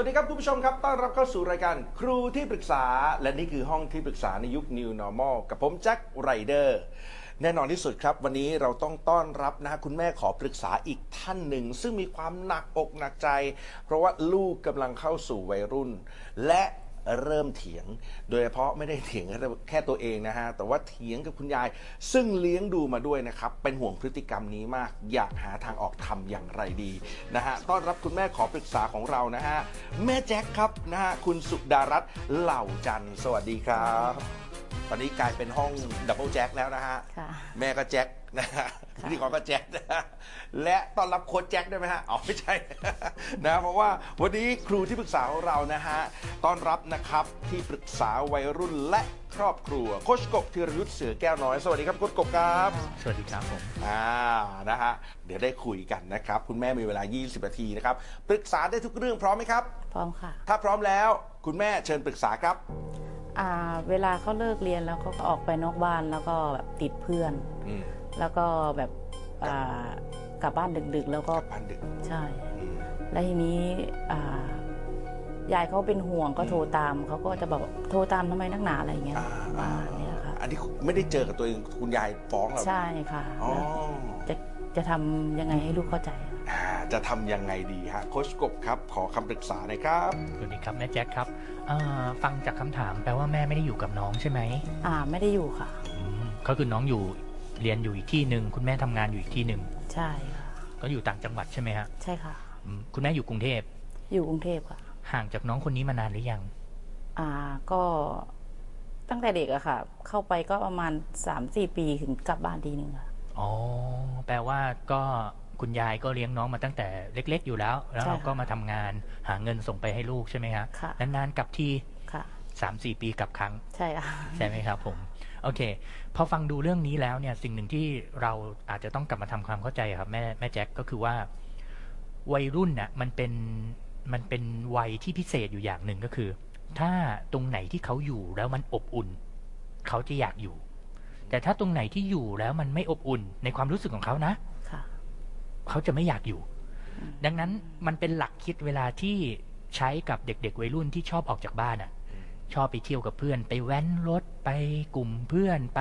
สวัสดีครับคุณผู้ชมครับต้อนรับเข้าสู่รายการครูที่ปรึกษาและนี่คือห้องที่ปรึกษาในยุค New Normal กับผมแจ็คไรเดอร์แน่นอนที่สุดครับวันนี้เราต้องต้อนรับนะคุณแม่ขอปรึกษาอีกท่านหนึ่งซึ่งมีความหนักอกหนักใจเพราะว่าลูกกำลังเข้าสู่วัยรุ่นและเริ่มเถียงโดยเฉพาะไม่ได้เถียงแค่ตัวเองนะฮะแต่ว่าเถียงกับคุณยายซึ่งเลี้ยงดูมาด้วยนะครับเป็นห่วงพฤติกรรมนี้มากอยากหาทางออกทำอย่างไรดีนะฮะต้อนรับคุณแม่ขอปรึกษาของเรานะฮะแม่แจ็คครับนะฮะคุณสุดารัตน์เหล่าจันทร์สวัสดีครับตอนนี้กลายเป็นห้องดับเบิลแจ็คแล้วนะฮะแม่ก็แจ็คนะฮะพี่ขอก็แจ็คนะและต้อนรับโค้ชแจ็คได้ไหมฮะอ๋อไม่ใช่นะเพราะว่าวันนี้ครูที่ปรึกษาของเรานะฮะต้อนรับนะครับที่ปรึกษาวัยรุ่นและครอบครัวโค้ชกบธีรยุทธเสือแก้วน้อยสวัสดีครับโค้ชกบครับสวัสดีครับผมนะฮะเดี๋ยวได้คุยกันนะครับคุณแม่มีเวลา20นาทีนะครับปรึกษาได้ทุกเรื่องพร้อมไหมครับพร้อมค่ะถ้าพร้อมแล้วคุณแม่เชิญปรึกษาครับเวลาเขาเลิกเรียนแล้วเขาก็ออกไปนอกบ้านแล้วก็แบบติดเพื่อนแล้วก็แบบกลับบ้านดึกๆแล้วก็ใช่แล้วทีนี้ยายเขาเป็นห่วงก็โทรตามเขาก็จะบอกโทรตามทำไมนักหนาอะไรอย่างเงี้ยนี่ค่ะอันนี้ไม่ได้เจอกับตัวเองคุณยายฟ้องเราใช่ค่ะจะทำยังไงให้ลูกเข้าใจจะทำยังไงดีฮะโค้ชกบครับขอคำปรึกษาหน่อยครับสวัสดีครับแม่แจ็คครับฟังจากคำถามแปลว่าแม่ไม่ได้อยู่กับน้องใช่ไหมไม่ได้อยู่ค่ะก็คือน้องอยู่เรียนอยู่อีกที่หนึ่งคุณแม่ทำงานอยู่อีกที่หนึ่งใช่ค่ะก็อยู่ต่างจังหวัดใช่ไหมฮะใช่ค่ะคุณแม่อยู่กรุงเทพค่ะห่างจากน้องคนนี้มานานหรือยังก็ตั้งแต่เด็กอะค่ะเข้าไปก็ประมาณ 3-4 ปีถึงกลับบ้านทีหนึ่งค่ะอ๋อแปลว่าก็คุณยายก็เลี้ยงน้องมาตั้งแต่เล็กๆอยู่แล้วแล้วเราก็มาทำงานหาเงินส่งไปให้ลูกใช่ไหมคะนานๆกลับที 3-4 ปีกลับครั้งใช่ไหมครับผมโอเคพอฟังดูเรื่องนี้แล้วเนี่ยสิ่งหนึ่งที่เราอาจจะต้องกลับมาทำความเข้าใจครับแม่แจ็คก็คือว่าวัยรุ่นน่ะมันเป็นวัยที่พิเศษอยู่อย่างหนึ่งก็คือถ้าตรงไหนที่เขาอยู่แล้วมันอบอุ่นเขาจะอยากอยู่แต่ถ้าตรงไหนที่อยู่แล้วมันไม่อบอุ่นในความรู้สึกของเขานะเขาจะไม่อยากอยู่ดังนั้นมันเป็นหลักคิดเวลาที่ใช้กับเด็กๆวัยรุ่นที่ชอบออกจากบ้านอ่ะชอบไปเที่ยวกับเพื่อนไปแว้นรถไปกลุ่มเพื่อนไป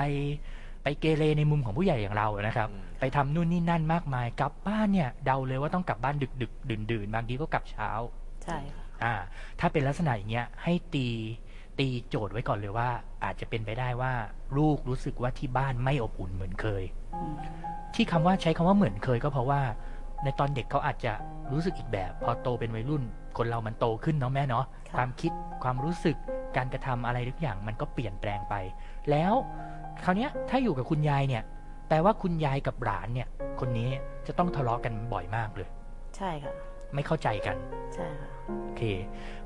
เกเรในมุมของผู้ใหญ่อย่างเรานะครับไปทำนู่นนี่นั่นมากมายกลับบ้านเนี่ยเดาเลยว่าต้องกลับบ้านดึกๆดื่นๆบางทีก็กลับเช้าใช่ค่ะถ้าเป็นลักษณะอย่างเงี้ยให้ตีโจทย์ไว้ก่อนเลยว่าอาจจะเป็นไปได้ว่าลูกรู้สึกว่าที่บ้านไม่อบอุ่นเหมือนเคยที่คำว่าใช้คำว่าเหมือนเคยก็เพราะว่าในตอนเด็กเขาอาจจะรู้สึกอีกแบบพอโตเป็นวัยรุ่นคนเรามันโตขึ้นเนาะแม่เนาะความคิดความรู้สึกการกระทำอะไรทุกอย่างมันก็เปลี่ยนแปลงไปแล้วคราวนี้ถ้าอยู่กับคุณยายเนี่ยแปลว่าคุณยายกับหลานเนี่ยคนนี้จะต้องทะเลาะกันบ่อยมากเลยใช่ค่ะไม่เข้าใจกันใช่ค่ะโอเค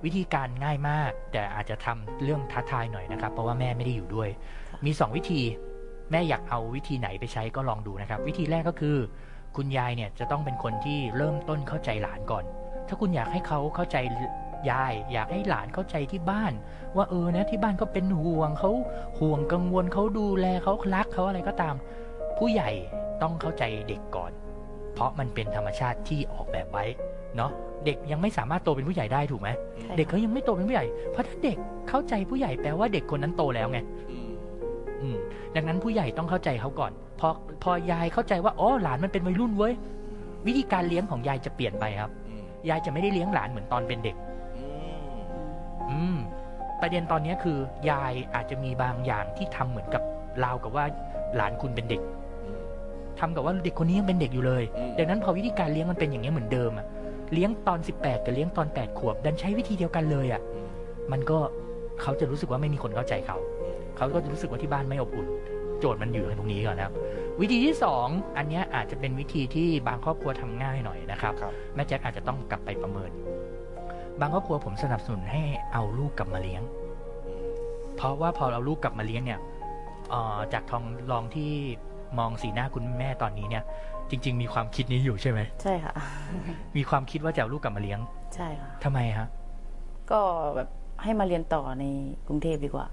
วิธีการง่ายมากแต่อาจจะทำเรื่องท้าทายหน่อยนะครับเพราะว่าแม่ไม่ได้อยู่ด้วยมี2วิธีแม่อยากเอาวิธีไหนไปใช้ก็ลองดูนะครับวิธีแรกก็คือคุณยายเนี่ยจะต้องเป็นคนที่เริ่มต้นเข้าใจหลานก่อนถ้าคุณอยากให้เขาเข้าใจยายอยากให้หลานเข้าใจที่บ้านว่านะที่บ้านก็เป็นห่วงเขาห่วงกังวลเขาดูแลเขารักเขาอะไรก็ตามผู้ใหญ่ต้องเข้าใจเด็กก่อนเพราะมันเป็นธรรมชาติที่ออกแบบไว้เนาะเด็กยังไม่สามารถโตเป็นผู้ใหญ่ได้ถูกไหมเด็กเขายังไม่โตเป็นผู้ใหญ่เพราะถ้าเด็กเข้าใจผู้ใหญ่แปลว่าเด็กคนนั้นโตแล้วไงดังนั้นผู้ใหญ่ต้องเข้าใจเขาก่อนพอยายเข้าใจว่าอ๋อหลานมันเป็นวัยรุ่นเว้ยวิธีการเลี้ยงของยายจะเปลี่ยนไปครับยายจะไม่ได้เลี้ยงหลานเหมือนตอนเป็นเด็กประเด็นตอนนี้คือยายอาจจะมีบางอย่างที่ทำเหมือนกับราวกับว่าหลานคุณเป็นเด็กทำกับว่าเด็กคนนี้ยังเป็นเด็กอยู่เลยดังนั้นพอวิธีการเลี้ยงมันเป็นอย่างนี้เหมือนเดิมอะเลี้ยงตอน18กับเลี้ยงตอน8ขวบดันใช้วิธีเดียวกันเลยอะมันก็เขาจะรู้สึกว่าไม่มีคนเข้าใจเขาก็จะรู้สึกว่าที่บ้านไม่อบอุ่นโจทย์มันอยู่ตรงนี้ก่อนนะครับวิธีที่2อันนี้อาจจะเป็นวิธีที่บางครอบครัวทำง่ายหน่อยนะครับแม่แจ็คอาจจะต้องกลับไปประเมินบางครอบครัวผมสนับสนุนให้เอาลูกกลับมาเลี้ยงเพราะว่าพอเราลูกกลับมาเลี้ยงเนี่ยจากทองลองที่มองสีหน้าคุณแม่ตอนนี้เนี่ยจริงๆมีความคิดนี้อยู่ใช่ไหมใช่ค่ะมีความคิดว่าจะเอาลูกกลับมาเลี้ยงใช่ค่ะทำไมฮะก็แบบให้มาเรียนต่อในกรุงเทพดีกว่า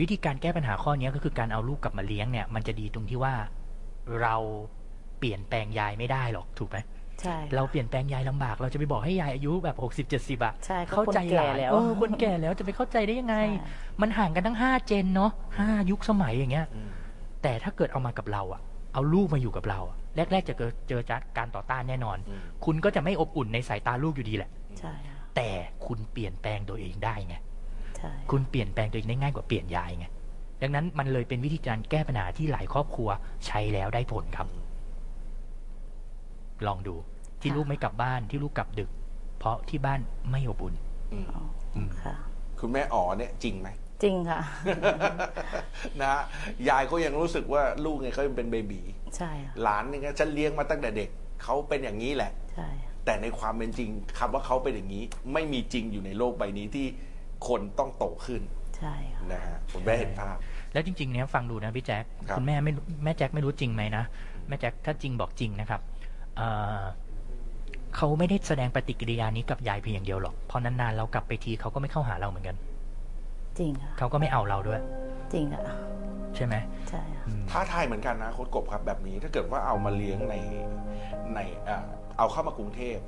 วิธีการแก้ปัญหาข้อนี้ก็คือการเอาลูกกลับมาเลี้ยงเนี่ยมันจะดีตรงที่ว่าเราเปลี่ยนแปลงยายไม่ได้หรอกถูกไหม เราเปลี่ยนแปลงยายลำบากเราจะไปบอกให้ยายอายุแบบ60-70อ่ะเข้าใจหลายแล้วคนแก่แล้วจะไปเข้าใจได้ยังไงมันห่างกันทั้ง5เจนเนาะ5ยุคสมัยอย่างเงี้ยแต่ถ้าเกิดเอามากับเราอ่ะเอาลูกมาอยู่กับเราแรกๆจะเจอการต่อต้านแน่นอนคุณก็จะไม่อบอุ่นในสายตาลูกอยู่ดีแหละแต่คุณเปลี่ยนแปลงตัวเองได้ไงคุณเปลี่ยนแปลงตัวเองได้ง่ายกว่าเปลี่ยนยายไงดังนั้นมันเลยเป็นวิธีการแก้ปัญหาที่หลายครอบครัวใช้แล้วได้ผลครับลองดูที่ลูกไม่กลับบ้านที่ลูกกลับดึกเพราะที่บ้านไม่อบอุ่นคุณแม่อ๋อเนี่ยจริงไหมจริงค่ะนะยายเขายังรู้สึกว่าลูกเนี่ยเขาเป็นเบบีใช่หลานเนี่ยฉันเลี้ยงมาตั้งแต่เด็กเขาเป็นอย่างนี้แหละใช่แต่ในความเป็นจริงคำว่าเขาเป็นอย่างนี้ไม่มีจริงอยู่ในโลกใบนี้ที่คนต้องโตขึ้นใช่ค่ะนะฮะคุณแม่เห็นภาพแล้วจริงๆเนี่ยฟังดูนะพี่แจ็คคุณแม่แม่แจ็คไม่รู้จริงไหมนะแม่แจ็คถ้าจริงบอกจริงนะครับเขาไม่ได้แสดงปฏิกิริยานี้กับยายเพียงอย่างเดียวหรอกพอนานๆเรากลับไปทีเขาก็ไม่เข้าหาเราเหมือนกันจริงค่ะเขาก็ไม่เอาเราด้วยจริงค่ะใช่ไหมใช่ค่ะท้าทายเหมือนกันนะโค้ชกบครับแบบนี้ถ้าเกิดว่าเอามาเลี้ยงในเอาเข้ามากรุงเทพ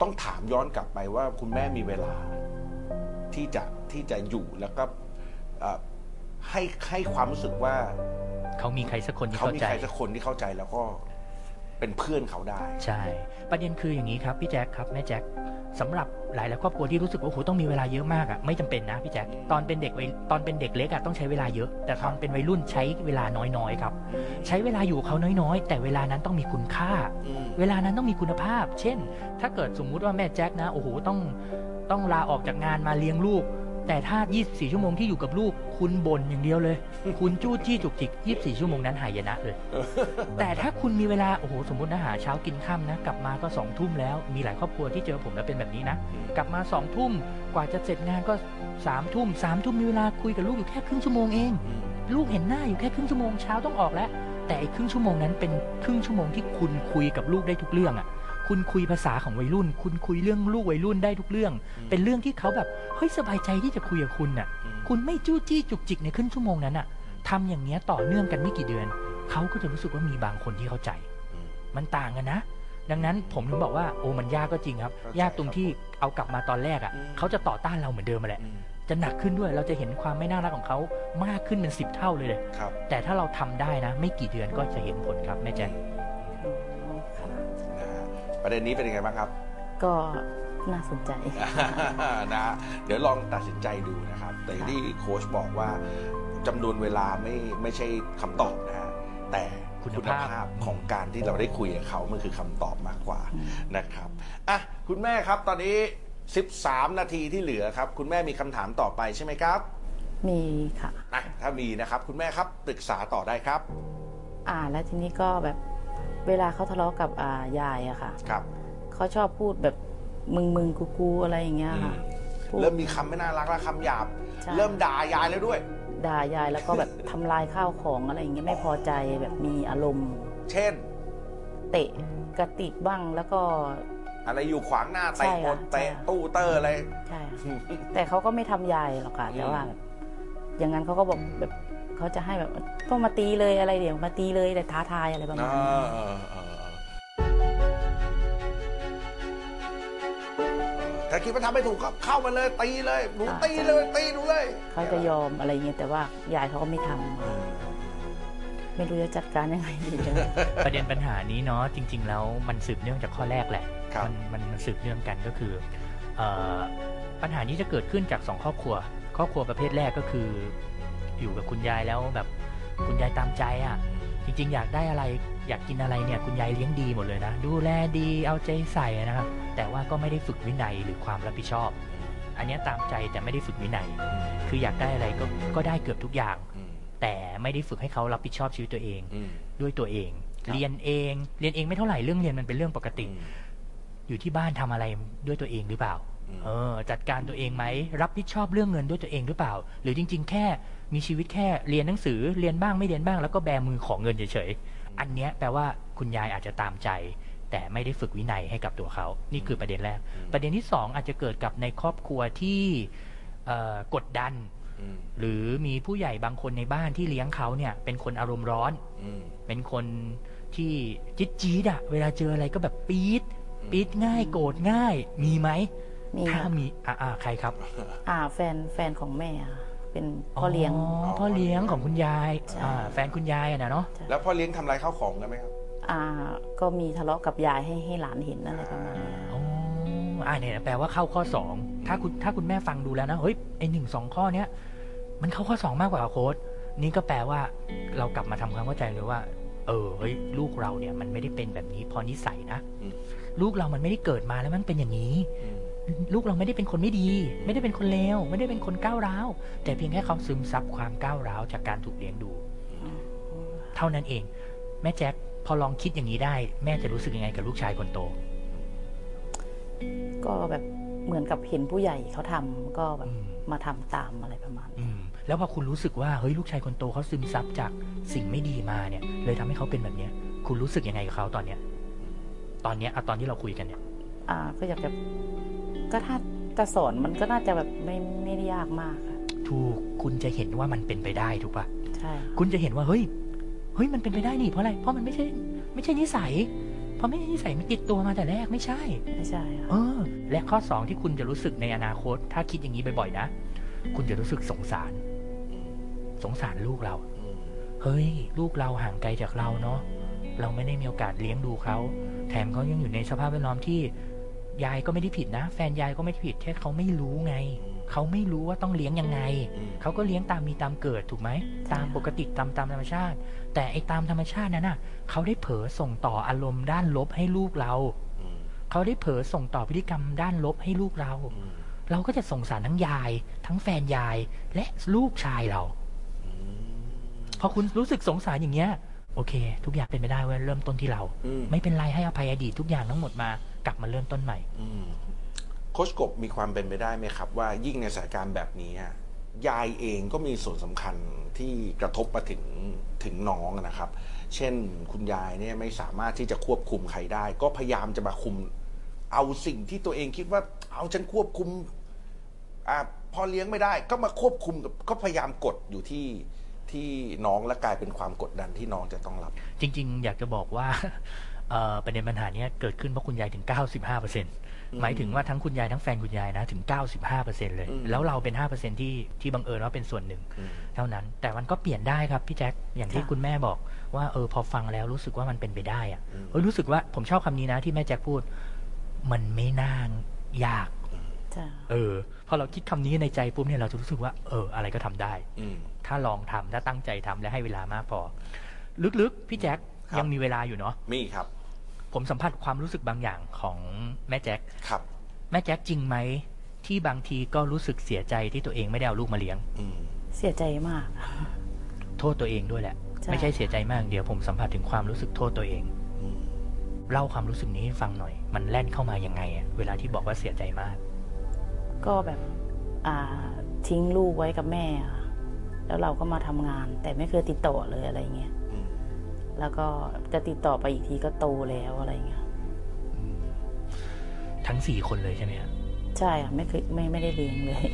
ต้องถามย้อนกลับไปว่าคุณแม่มีเวลาที่จะอยู่แล้วก็ให้ความรู้สึกว่าเขามีใครสักคนที่เข้าใจแล้วก็เป็นเพื่อนเขาได้ใช่ประเด็นคืออย่างนี้ครับพี่แจ็คครับแม่แจ็คสำหรับหลายครอบครัวที่รู้สึกว่าโอ้โหต้องมีเวลาเยอะมากอ่ะไม่จำเป็นนะพี่แจ็คตอนเป็นเด็กเล็กอ่ะต้องใช้เวลาเยอะแต่ตอนเป็นวัยรุ่นใช้เวลาน้อยๆครับใช้เวลาอยู่เขาน้อยๆแต่เวลานั้นต้องมีคุณค่าเวลานั้นต้องมีคุณภาพเช่นถ้าเกิดสมมุติว่าแม่แจ็คนะโอ้โหต้องลาออกจากงานมาเลี้ยงลูกแต่ถ้า24ชั่วโมงที่อยู่กับลูกคุณบ่นอย่างเดียวเลยคุณจู้จี้จุกจิก24ชั่วโมงนั้นหายนะเลยแต่ถ้าคุณมีเวลาโอ้โหสมมตินะหาเช้ากินค่ำนะกลับมาก็20:00แล้วมีหลายครอบครัวที่เจอผมแล้วเป็นแบบนี้นะกลับมา20:00กว่าจะเสร็จงานก็21:00มีเวลาคุยกับลูกอยู่แค่ครึ่งชั่วโมงเองลูกเห็นหน้าอยู่แค่ครึ่งชั่วโมงเช้าต้องออกแล้วแต่อีกครึ่งชั่วโมงนั้นเป็นครึ่งชั่วโมงที่คุณคุยกับลูกได้ทุกเรื่องอ่ะคุณคุยภาษาของวัยรุ่นคุณคุยเรื่องลูกวัยรุ่นได้ทุกเรื่องเป็นเรื่องที่เขาแบบเฮ้ยสบายใจที่จะคุยกับคุณน่ะคุณไม่จู้จี้จุกจิกในครึ่งชั่วโมงนั้นน่ะทำอย่างเนี้ยต่อเนื่องกันไม่กี่เดือนเขาก็จะรู้สึกว่ามีบางคนที่เข้าใจมันต่างกันนะดังนั้นผมถึงบอกว่าโอ้มันยากก็จริงครับยากตรงที่เอากลับมาตอนแรกอ่ะเขาจะต่อต้านเราเหมือนเดิมแหละจะหนักขึ้นด้วยเราจะเห็นความไม่น่ารักของเขามากขึ้นเป็น10 เท่าเลยแต่ถ้าเราทำได้นะไม่กี่เดือนก็จะเห็นผลครับแม่แจนประเด็นนี้เป็นยังไงบ้างครับก็น่าสนใจนะเดี๋ยวลองตัดสินใจดูนะครับแต่ที่โค้ชบอกว่าจำนวนเวลาไม่ใช่คำตอบนะฮะแต่คุณภาพของการที่เราได้คุยกับเขามันคือคำตอบมากกว่านะครับอ่ะคุณแม่ครับตอนนี้13 นาทีที่เหลือครับคุณแม่มีคำถามต่อไปใช่ไหมครับมีค่ะถ้ามีนะครับคุณแม่ครับปรึกษาต่อได้ครับแล้วทีนี้ก็แบบเวลาเขาทะเลาะกับยายอะค่ะเขาชอบพูดแบบมึงกูอะไรอย่างเงี้ยค่ะเริ่มมีคำไม่น่ารักและคำหยาบเริ่มด่ายายแล้วด้วยด่ายายแล้วก็แบบทำลายข้าวของอะไรอย่างเงี้ยไม่พอใจแบบมีอารมณ์เช่นเตะกระติกบ้างแล้วก็อะไรอยู่ขวางหน้าเตะคนเตะตู้เตอร์อะไรใช่แต่เขาก็ไม่ทำยายหรอกค่ะแต่ว่าอย่างนั้นเขาก็บอกแบบเขาจะให้แบบต้องมาตีเลยอะไรเดี๋ยวมาตีเลยแต่ท้าทายอะไรประมาณนี้ถ้าคิดว่าทำไม่ถูกก็เข้ามาเลยตีเลยหนูตีเลยตีหนูเลยเขาจะยอมอะไรเงี้ยแต่ว่ายายเขาก็ไม่ทำไม่รู้จะจัดการยังไงดีประเด็นปัญหานี้เนาะจริงๆแล้วมันสืบเนื่องจากข้อแรกแหละมันสืบเนื่องกันก็คือปัญหานี้จะเกิดขึ้นจาก2ครอบครัวประเภทแรกก็คืออยู่กับคุณยายแล้วแบบคุณยายตามใจอ่ะจริงๆอยากได้อะไรอยากกินอะไรเนี่ยคุณยายเลี้ยงดีหมดเลยนะดูแลดีเอาใจใส่นะครับแต่ว่าก็ไม่ได้ฝึกวินัยหรือความรับผิดชอบอันนี้ตามใจแต่ไม่ได้ฝึกวินัยคืออยากได้อะไรก็ได้เกือบทุกอย่างแต่ไม่ได้ฝึกให้เขารับผิดชอบชีวิตตัวเองด้วยตัวเองเรียนเองไม่เท่าไหร่เรื่องเรียนมันเป็นเรื่องปกติอยู่ที่บ้านทำอะไรด้วยตัวเองหรือเปล่าจัดการตัวเองไหมรับผิดชอบเรื่องเงินด้วยตัวเองหรือเปล่าหรือจริงๆแค่มีชีวิตแค่เรียนหนังสือเรียนบ้างไม่เรียนบ้างแล้วก็แบมือของเงินเฉยๆอันนี้แปลว่าคุณยายอาจจะตามใจแต่ไม่ได้ฝึกวินัยให้กับตัวเขานี่คือประเด็นแรกประเด็นที่2อาจจะเกิดกับในครอบครัวที่กดดันหรือมีผู้ใหญ่บางคนในบ้านที่เลี้ยงเขาเนี่ยเป็นคนอารมณ์ร้อนเป็นคน ที่จี๊ดอะเวลาเจออะไรก็แบบปี๊ดปี๊ดง่ายโกรธง่ายมีไหมถ้ามีใครครับแฟนของแม่เป็นพ่อเลี้ยงของคุณยายแฟนคุณยายนะเนาะแล้วพ่อเลี้ยงทำลายข้าวของกันไหมครับก็มีทะเลาะกับยายให้หลานเห็นอะไรประมาณนี้เนี่ยแปลว่าเข้าข้อ2ถ้าคุณแม่ฟังดูแล้วนะเฮ้ยไอ1-2ข้อเนี้ยมันเข้าข้อ2มากกว่าโค้ดนี่ก็แปลว่าเรากลับมาทำความเข้าใจเลยว่าเฮ้ยลูกเราเนี่ยมันไม่ได้เป็นแบบนี้พอนิสัยนะลูกเรามันไม่ได้เกิดมาแล้วมันเป็นอย่างนี้ลูกเราไม่ได้เป็นคนไม่ดีไม่ได้เป็นคนเลวไม่ได้เป็นคนก้าวร้าวแต่เพียงแค่เขาซึมซับความก้าวร้าวจากการถูกเลี้ยงดูเท่านั้นเองแม่แจ็คพอลองคิดอย่างนี้ได้แม่จะรู้สึกยังไงกับลูกชายคนโตก็แบบเหมือนกับเห็นผู้ใหญ่เขาทำก็แบบมาทำตามอะไรประมาณนี้แล้วพอคุณรู้สึกว่าเฮ้ยลูกชายคนโตเขาซึมซับจากสิ่งไม่ดีมาเนี่ยเลยทำให้เขาเป็นแบบเนี้ยคุณรู้สึกยังไงกับเขาตอนเนี้ยตอนที่เราคุยกันเนี่ยก็อยากจะก็ถ้าจะสอนมันก็น่าจะแบบไม่ได้ยากมากถูกคุณจะเห็นว่ามันเป็นไปได้ถูกป่ะใช่คุณจะเห็นว่าเฮ้ยมันเป็นไปได้นี่เพราะอะไรเพราะมันไม่ใช่นิสัยเพราะไม่ใช่นิสัยมันติดตัวมาแต่แรกไม่ใช่และข้อ2ที่คุณจะรู้สึกในอนาคตถ้าคิดอย่างนี้บ่อยๆนะคุณจะรู้สึกสงสารลูกเราเฮ้ยลูกเราห่างไกลจากเราเนาะเราไม่ได้มีโอกาสเลี้ยงดูเขาแถมเขายังอยู่ในสภาพแวดล้อมที่ยายก็ไม่ได้ผิดนะแฟนยายก็ไม่ได้ผิดแค่เขาไม่รู้ไงเขาไม่รู้ว่าต้องเลี้ยงยังไงเขาก็เลี้ยงตามมีตามเกิดถูกไหมตามปกติตามธรรมชาติแต่ไอ้ตามธรรมชาตินั้นน่ะเขาได้เผลอส่งต่ออารมณ์ด้านลบให้ลูกเราเขาได้เผลอส่งต่อพฤติกรรมด้านลบให้ลูกเราเราก็จะสงสารทั้งยายทั้งแฟนยายและลูกชายเราพอคุณรู้สึกสงสารอย่างเงี้ยโอเคทุกอย่างเป็นไปได้เว้ยเริ่มต้นที่เราไม่เป็นไรให้อภัยอดีตทุกอย่างทั้งหมดมากลับมาเริ่มต้นใหม่โค้ชกบมีความเป็นไปได้ไหมครับว่ายิ่งในสถานการณ์แบบนี้ยายเองก็มีส่วนสำคัญที่กระทบมาถึงน้องนะครับเช่นคุณยายเนี่ยไม่สามารถที่จะควบคุมใครได้ก็พยายามจะมาคุมเอาสิ่งที่ตัวเองคิดว่าเอาฉันควบคุมพอเลี้ยงไม่ได้ก็มาควบคุมก็พยายามกดอยู่ที่น้องและกลายเป็นความกดดันที่น้องจะต้องรับจริงๆอยากจะบอกว่าประเด็นปัญหานี้เกิดขึ้นเพราะคุณยายถึง 95% หมายถึงว่าทั้งคุณยายทั้งแฟนคุณยายนะถึง 95% เลยแล้วเราเป็น 5% ที่บังเอิญว่าเป็นส่วนหนึ่งเท่านั้นแต่มันก็เปลี่ยนได้ครับพี่แจ็คอย่างที่คุณแม่บอกว่าพอฟังแล้วรู้สึกว่ามันเป็นไปได้อะรู้สึกว่าผมชอบคำนี้นะที่แม่แจ็คพูดมันไม่น่ายากพอเราคิดคำนี้ในใจปุ๊บเนี่ยเราจะรู้สึกว่าอะไรก็ทำได้ถ้าลองทำถ้าตั้งใจทำและให้เวลามากพอลึกๆพี่แจ็คยังมีเวลาอยู่เนาะมีครับผมสัมผัสความรู้สึกบางอย่างของแม่แจ็คครับแม่แจ็คจริงไหมที่บางทีก็รู้สึกเสียใจที่ตัวเองไม่ได้เอาลูกมาเลี้ยงเสียใจมากโทษตัวเองด้วยแหละไม่ใช่เสียใจมากเดี๋ยวผมสัมผัสถึงความรู้สึกโทษตัวเองเล่าความรู้สึกนี้ให้ฟังหน่อยมันแล่นเข้ามายังไงเวลาที่บอกว่าเสียใจมากก็แบบทิ้งลูกไว้กับแม่แล้วเราก็มาทำงานแต่ไม่เคยติดต่อเลยอะไรเงี้ยแล้วก็จะติดต่อไปอีกทีก็โตแล้วอะไรเงี้ยทั้ง4คนเลยใช่ไหมใช่ค่ะไม่เคยไม่ได้เลี้ยงเลย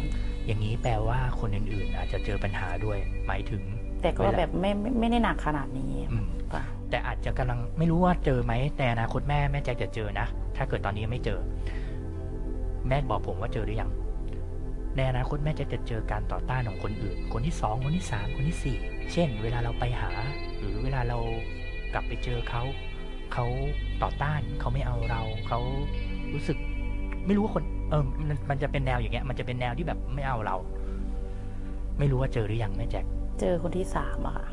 อย่างนี้แปลว่าคนอื่นๆอาจจะเจอปัญหาด้วยหมายถึงแต่ก็แบบไม่ได้หนักขนาดนี้แต่อาจจะกำลังไม่รู้ว่าเจอไหมแต่อนาคตแม่แจ็คจะเจอนะถ้าเกิดตอนนี้ไม่เจอแม่บอกผมว่าเจอหรือยังในอนาคตแม่จะเจอการต่อต้านของคนอื่นคนที่2คนที่3คนที่4เช่นเวลาเราไปหาหรือเวลาเรากลับไปเจอเขาต่อต้านเขาไม่เอาเราเขารู้สึกไม่รู้ว่าคนมันจะเป็นแนวอย่างเงี้ยมันจะเป็นแนวที่แบบไม่เอาเราไม่รู้ว่าเจอหรือยังแม่แจ็คเจอคนที่3อะค่ะ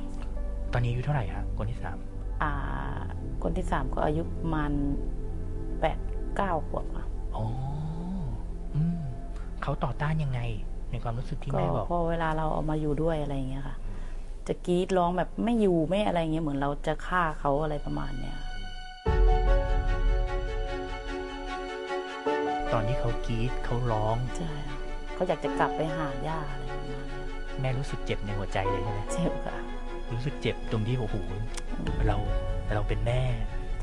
ตอนนี้อายุเท่าไหร่คะคนที่3คนที่3ก็อายุประมาณ8-9 ขวบค่ะอ๋อเขาต่อต้านยังไงในความรู้สึกที่แม่บอกพอเวลาเราเอามาอยู่ด้วยอะไรอย่างเงี้ยค่ะจะกรีดร้องแบบไม่อยู่ไม่อะไรเงี้ยเหมือนเราจะฆ่าเขาอะไรประมาณเนี้ยตอนที่เขากรีดเขาร้องใช่เขาอยากจะกลับไปหาย่าอะไรประมาณนี้แม่รู้สึกเจ็บในหัวใจเลยใช่ไหมเจ็บค่ะรู้สึกเจ็บตรงที่โอ้โหเราเป็นแม่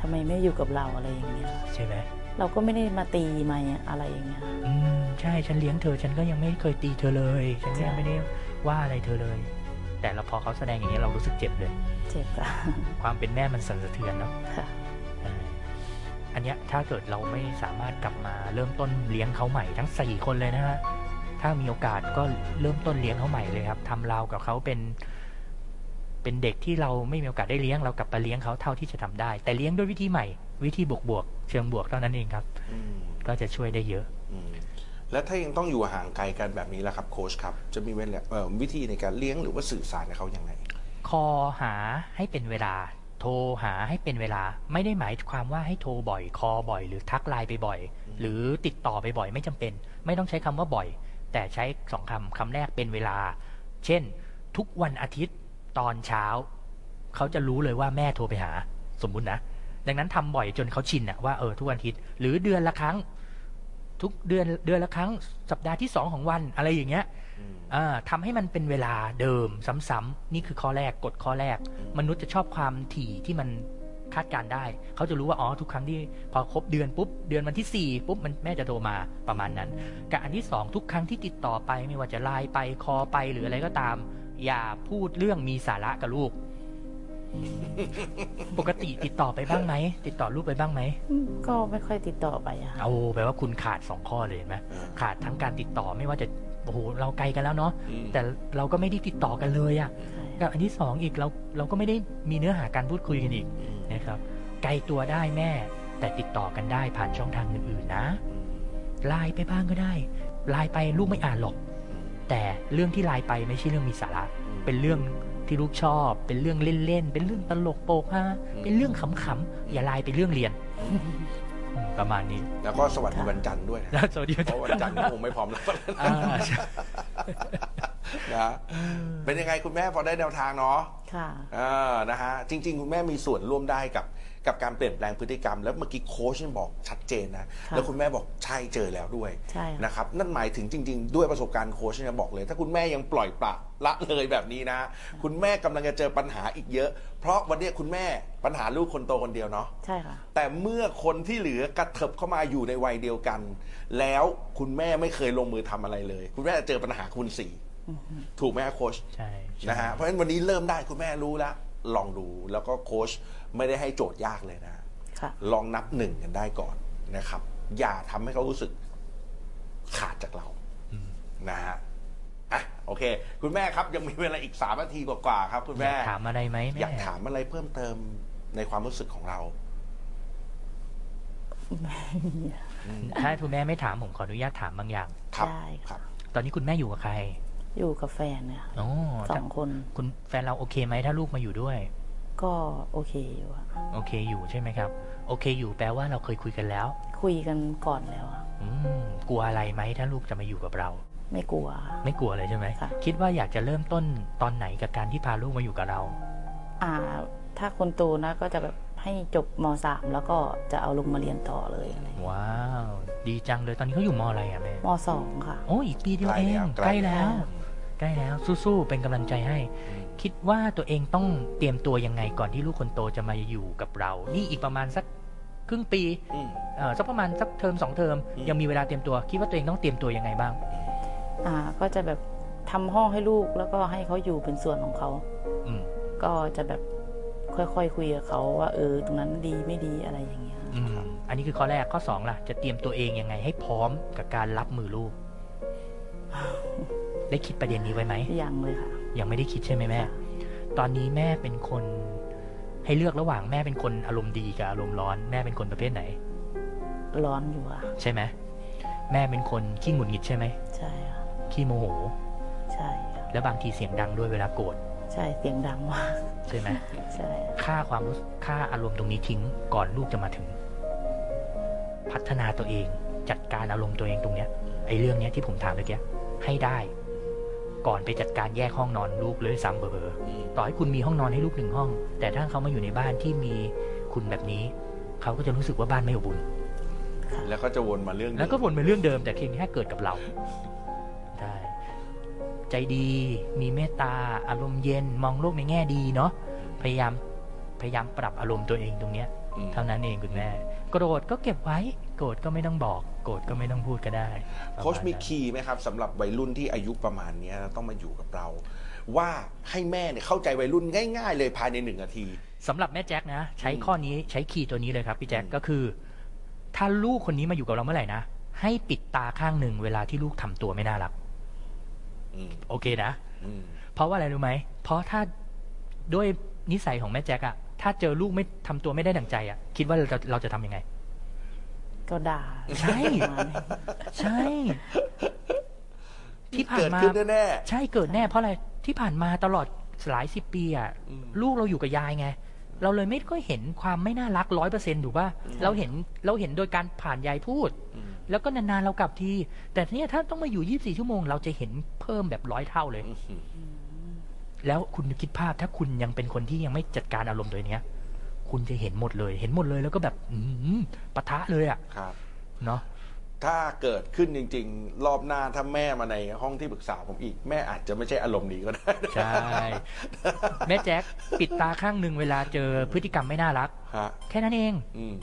ทำไมไม่อยู่กับเราอะไรอย่างเงี้ยใช่ไหมเราก็ไม่ได้มาตีมาอะไรอย่างเงี้ยใช่ฉันเลี้ยงเธอฉันก็ยังไม่เคยตีเธอเลยฉันยังไม่ได้ว่าอะไรเธอเลย แต่เราพอเขาแสดงอย่างนี้เรารู้สึกเจ็บเลยเจ็บค่ะความเป็นแม่มันสั่นสะเทือนเนาะอันเนี้ยถ้าเกิดเราไม่สามารถกลับมาเริ่มต้นเลี้ยงเขาใหม่ทั้ง4คนเลยนะฮะถ้ามีโอกาสก็เริ่มต้นเลี้ยงเขาใหม่เลยครับทำราวกับเขาเป็นเด็กที่เราไม่มีโอกาสได้เลี้ยงเรากลับไปเลี้ยงเขาเท่าที่จะทำได้แต่เลี้ยงด้วยวิธีใหม่วิธีบวกเชิงบวกเท่านั้นเองครับก็จะช่วยได้เยอะและถ้ายังต้องอยู่ห่างไกลกันแบบนี้ล่ะครับโค้ชครับจะมีวิธีในการเลี้ยงหรือว่าสื่อสารกับเขาอย่างไรคอหาให้เป็นเวลาโทรหาให้เป็นเวลาไม่ได้หมายความว่าให้โทรบ่อยคอบ่อยหรือทักไลน์ไปบ่อยหรือติดต่อไปบ่อยไม่จำเป็นไม่ต้องใช้คำว่าบ่อยแต่ใช้2คำคำแรกเป็นเวลาเช่นทุกวันอาทิตย์ตอนเช้าเขาจะรู้เลยว่าแม่โทรไปหาสมมุตินะดังนั้นทำบ่อยจนเขาชินอะว่าทุกวันอาทิตย์หรือเดือนละครั้งทุกเดือนละครั้งสัปดาห์ที่2ของวันอะไรอย่างเงี้ยทำให้มันเป็นเวลาเดิมซ้ำๆนี่คือข้อแรกกฎข้อแรกมนุษย์จะชอบความถี่ที่มันคาดการได้เขาจะรู้ว่าอ๋อทุกครั้งที่พอครบเดือนปุ๊บเดือนวันที่4ปุ๊บมันแม่จะโทรมาประมาณนั้นกับอันที่2ทุกครั้งที่ติดต่อไปไม่ว่าจะไลน์ไปคอไปหรืออะไรก็ตามอย่าพูดเรื่องมีสาระกับลูกปกติติดต่อไปบ้างไหมติดต่อลูกไปบ้างไหมก็ไม่ค่อยติดต่อไปค่ะเอาแปลว่าคุณขาด2ข้อเลยเห็นไหมขาดทั้งการติดต่อไม่ว่าจะโอ้โหเราไกลกันแล้วเนาะแต่เราก็ไม่ได้ติดต่อกันเลยอ่ะกับอันที่2อีกเราก็ไม่ได้มีเนื้อหาการพูดคุยกันอีกนะครับไกลตัวได้แม่แต่ติดต่อกันได้ผ่านช่องทางอื่นๆนะไลน์ไปบ้างก็ได้ไลน์ไปลูกไม่อ่านหรอกแต่เรื่องที่ไลน์ไปไม่ใช่เรื่องมีสาระเป็นเรื่องที่ลูกชอบเป็นเรื่องเล่นๆเป็นเรื่องตลกโปกฮะเป็นเรื่องขำๆอย่าไลน์ไปเรื่องเรียนประมาณนี้แล้วก็สวัสดีวันจันทร์ด้วยนะสวัสดีเพราะวันจันทร์คงไม่พร้อมแล้วนะเป็นยังไงคุณแม่พอได้แนวทางเนาะค่ะนะฮะจริงๆคุณแม่มีส่วนร่วมได้กับการเปลี่ยนแปลงพฤติกรรมแล้วเมื่อกี้โค้ชบอกชัดเจนนะแล้วคุณแม่บอกใช่เจอแล้วด้วยนะครับนั่นหมายถึงจริงๆด้วยประสบการณ์โค้ชบอกเลยถ้าคุณแม่ยังปล่อยปละละเลยแบบนี้นะคุณแม่กำลังจะเจอปัญหาอีกเยอะเพราะวันนี้คุณแม่ปัญหาลูกคนโตคนเดียวเนาะใช่ค่ะแต่เมื่อคนที่เหลือกระเถิบเข้ามาอยู่ในวัยเดียวกันแล้วคุณแม่ไม่เคยลงมือทำอะไรเลยคุณแม่จะเจอปัญหาคุณสี่ถูกไหมโค้ชใช่นะฮะเพราะฉะนั้นวันนี้เริ่มได้คุณแม่รู้แล้วลองดูแล้วก็โค้ชไม่ได้ให้โจทย์ยากเลยนะลองนับ1กันได้ก่อนนะครับอย่าทำให้เขารู้สึกขาดจากเรานะฮะอ่ะโอเคคุณแม่ครับยังมีเวลาอีก3นาทีกว่าๆครับคุณแม่อยากถามอะไรไหมอยากถามอะไรเพิ่มเติมในความรู้สึกของเราถ้าคุณแม่ไม่ถามผมขออนุญาตถามบางอย่างได้ครับตอนนี้คุณแม่อยู่กับใครอยู่กับแฟนเนี่ย2 คนคุณแฟนเราโอเคไหมถ้าลูกมาอยู่ด้วยก็โอเคอยู่อะโอเคอยู่ใช่ไหมครับโอเคอยู่แปลว่าเราเคยคุยกันแล้วคุยกันก่อนแล้วอะกลัวอะไรไหมถ้าลูกจะมาอยู่กับเราไม่กลัวไม่กลัวเลยใช่ไหมคิดว่าอยากจะเริ่มต้นตอนไหนกับการที่พาลูกมาอยู่กับเราถ้าคนโตนะก็จะแบบให้จบม.3 แล้วก็จะเอาลงมาเรียนต่อเลยว้าวดีจังเลยตอนนี้เขาอยู่ม.อะไรอะแม่ม.2 ค่ะโอ้อีกปีเดียวเองใกล้แล้วได้แล้วสู้ๆเป็นกำลังใจให้คิดว่าตัวเองต้องเตรียมตัวยังไงก่อนที่ลูกคนโตจะมาอยู่กับเรานี่อีกประมาณสักครึ่งปีสักประมาณสักเทอม2 เทอมยังมีเวลาเตรียมตัวคิดว่าตัวเองต้องเตรียมตัวยังไงบ้างก็จะแบบทำห้องให้ลูกแล้วก็ให้เขาอยู่เป็นส่วนของเขาก็จะแบบค่อยๆคุยกับเขาว่าตรงนั้นดีไม่ดีอะไรอย่างเงี้ยอันนี้คือข้อแรกข้อ2ล่ะจะเตรียมตัวเองยังไงให้พร้อมกับการรับมือลูกได้คิดประเด็นนี้ไว้ไหมยังเลยค่ะยังไม่ได้คิดใช่ไหมแม่ตอนนี้แม่เป็นคนให้เลือกระหว่างแม่เป็นคนอารมณ์ดีกับอารมณ์ร้อนแม่เป็นคนประเภทไหนร้อนอยู่อะใช่ไหมแม่เป็นคนขี้หงุดหงิดใช่ไหมใช่ค่ะขี้โมโหใช่แล้วบางทีเสียงดังด้วยเวลาโกรธใช่เสียงดังมากใช่ไหมใช่ค่าอารมณ์ตรงนี้ทิ้งก่อนลูกจะมาถึงพัฒนาตัวเองจัดการอารมณ์ตัวเองตรงเนี้ยไอ้เรื่องเนี้ยที่ผมถามเมื่อกี้ให้ได้ก่อนไปจัดการแยกห้องนอนลูกเลยซ้ำเบอต่อให้คุณมีห้องนอนให้ลูก1 ห้องแต่ถ้าเขามาอยู่ในบ้านที่มีคุณแบบนี้เขาก็จะรู้สึกว่าบ้านไม่อบอุ่นแล้วก็จะวนมาเรื่องแล้วก็วนมาเรื่องเดิมแต่เพียงแค่เกิดกับเราได้ใจดีมีเมตตาอารมณ์เย็นมองโลกในแง่ดีเนาะพยายามปรับอารมณ์ตัวเองตรงเนี้ยเท่านั้นเองคุณแม่โกรธก็เก็บไว้ โกรธก็ไม่ต้องบอกโกรธก็ไม่ต้องพูดก็ได้โค้ชมีคีย์ไหมครับสำหรับวัยรุ่นที่อายุประมาณนี้ต้องมาอยู่กับเราว่าให้แม่เนี่ยเข้าใจวัยรุ่นง่ายๆเลยภายใน1นาทีสำหรับแม่แจ็คนะใช้ข้อนี้ใช้คีย์ตัวนี้เลยครับพี่แจ็คก็คือถ้าลูกคนนี้มาอยู่กับเราเมื่อไหร่นะให้ปิดตาข้างหนึ่งเวลาที่ลูกทำตัวไม่น่ารักโอเคนะเพราะว่าอะไรรู้ไหมเพราะถ้าด้วยนิสัยของแม่แจ็คอะถ้าเจอลูกไม่ทำตัวไม่ได้ดั่งใจอะคิดว่าเราจะทำยังไงก็ด่าใช่ใช่ที่ผ่านมาแน่ใช่เกิดแน่เพราะอะไรที่ผ่านมาตลอดหลายสิบปีอะลูกเราอยู่กับยายไงเราเลยไม่ก็เห็นความไม่น่ารัก 100% ถูกป่ะเราเห็นโดยการผ่านยายพูดแล้วก็นานๆเรากลับทีแต่เนี่ยถ้าต้องมาอยู่24ชั่วโมงเราจะเห็นเพิ่มแบบ100เท่าเลยแล้วคุณคิดภาพถ้าคุณยังเป็นคนที่ยังไม่จัดการอารมณ์ตัวเนี้ยคุณจะเห็นหมดเลยเห็นหมดเลยแล้วก็แบบปะทะเลยอ่ะครับเนาะถ้าเกิดขึ้นจริงๆรอบหน้าถ้าแม่มาในห้องที่ปรึกษาผมอีกแม่อาจจะไม่ใช่อารมณ์ดีก็ได้ใช่แม่แจ็คปิดตาข้างหนึ่งเวลาเจอพฤติกรรมไม่น่ารักแค่นั้นเอง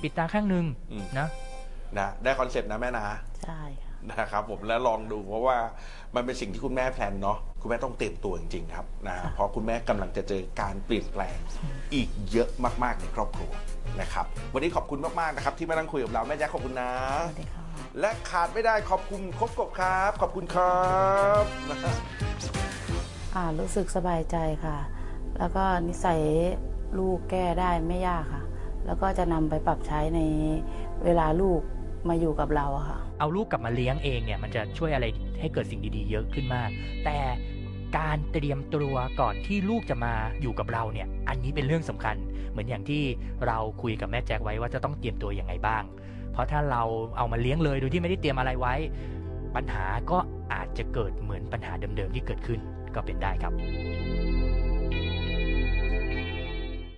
ปิดตาข้างหนึ่งนะได้คอนเซ็ปต์นะแม่นะใช่ค่ะนะครับผมแล้วลองดูเพราะว่ามันเป็นสิ่งที่คุณแม่แพลนเนาะคุณแม่ต้องเตรียมตัวจริงๆครับนะเพราะคุณแม่กำลังจะเจอการเปลี่ยนแปลงอีกเยอะมากๆในครอบครัวนะครับวันนี้ขอบคุณมากๆนะครับที่มานั่งคุยกับเราแม่แจ็คขอบคุณนะและขาดไม่ได้ขอบคุณโค้ชกบครับขอบคุณครับรู้สึกสบายใจค่ะแล้วก็นิสัยลูกแก้ได้ไม่ยากค่ะแล้วก็จะนำไปปรับใช้ในเวลาลูกมาอยู่กับเราค่ะเอาลูกกลับมาเลี้ยงเองเนี่ยมันจะช่วยอะไรให้เกิดสิ่งดีๆเยอะขึ้นมากแต่การเตรียมตัวก่อนที่ลูกจะมาอยู่กับเราเนี่ยอันนี้เป็นเรื่องสำคัญเหมือนอย่างที่เราคุยกับแม่แจ็คไว้ว่าจะต้องเตรียมตัวยังไงบ้างเพราะถ้าเราเอามาเลี้ยงเลยโดยที่ไม่ได้เตรียมอะไรไว้ปัญหาก็อาจจะเกิดเหมือนปัญหาเดิมๆที่เกิดขึ้นก็เป็นได้ครับ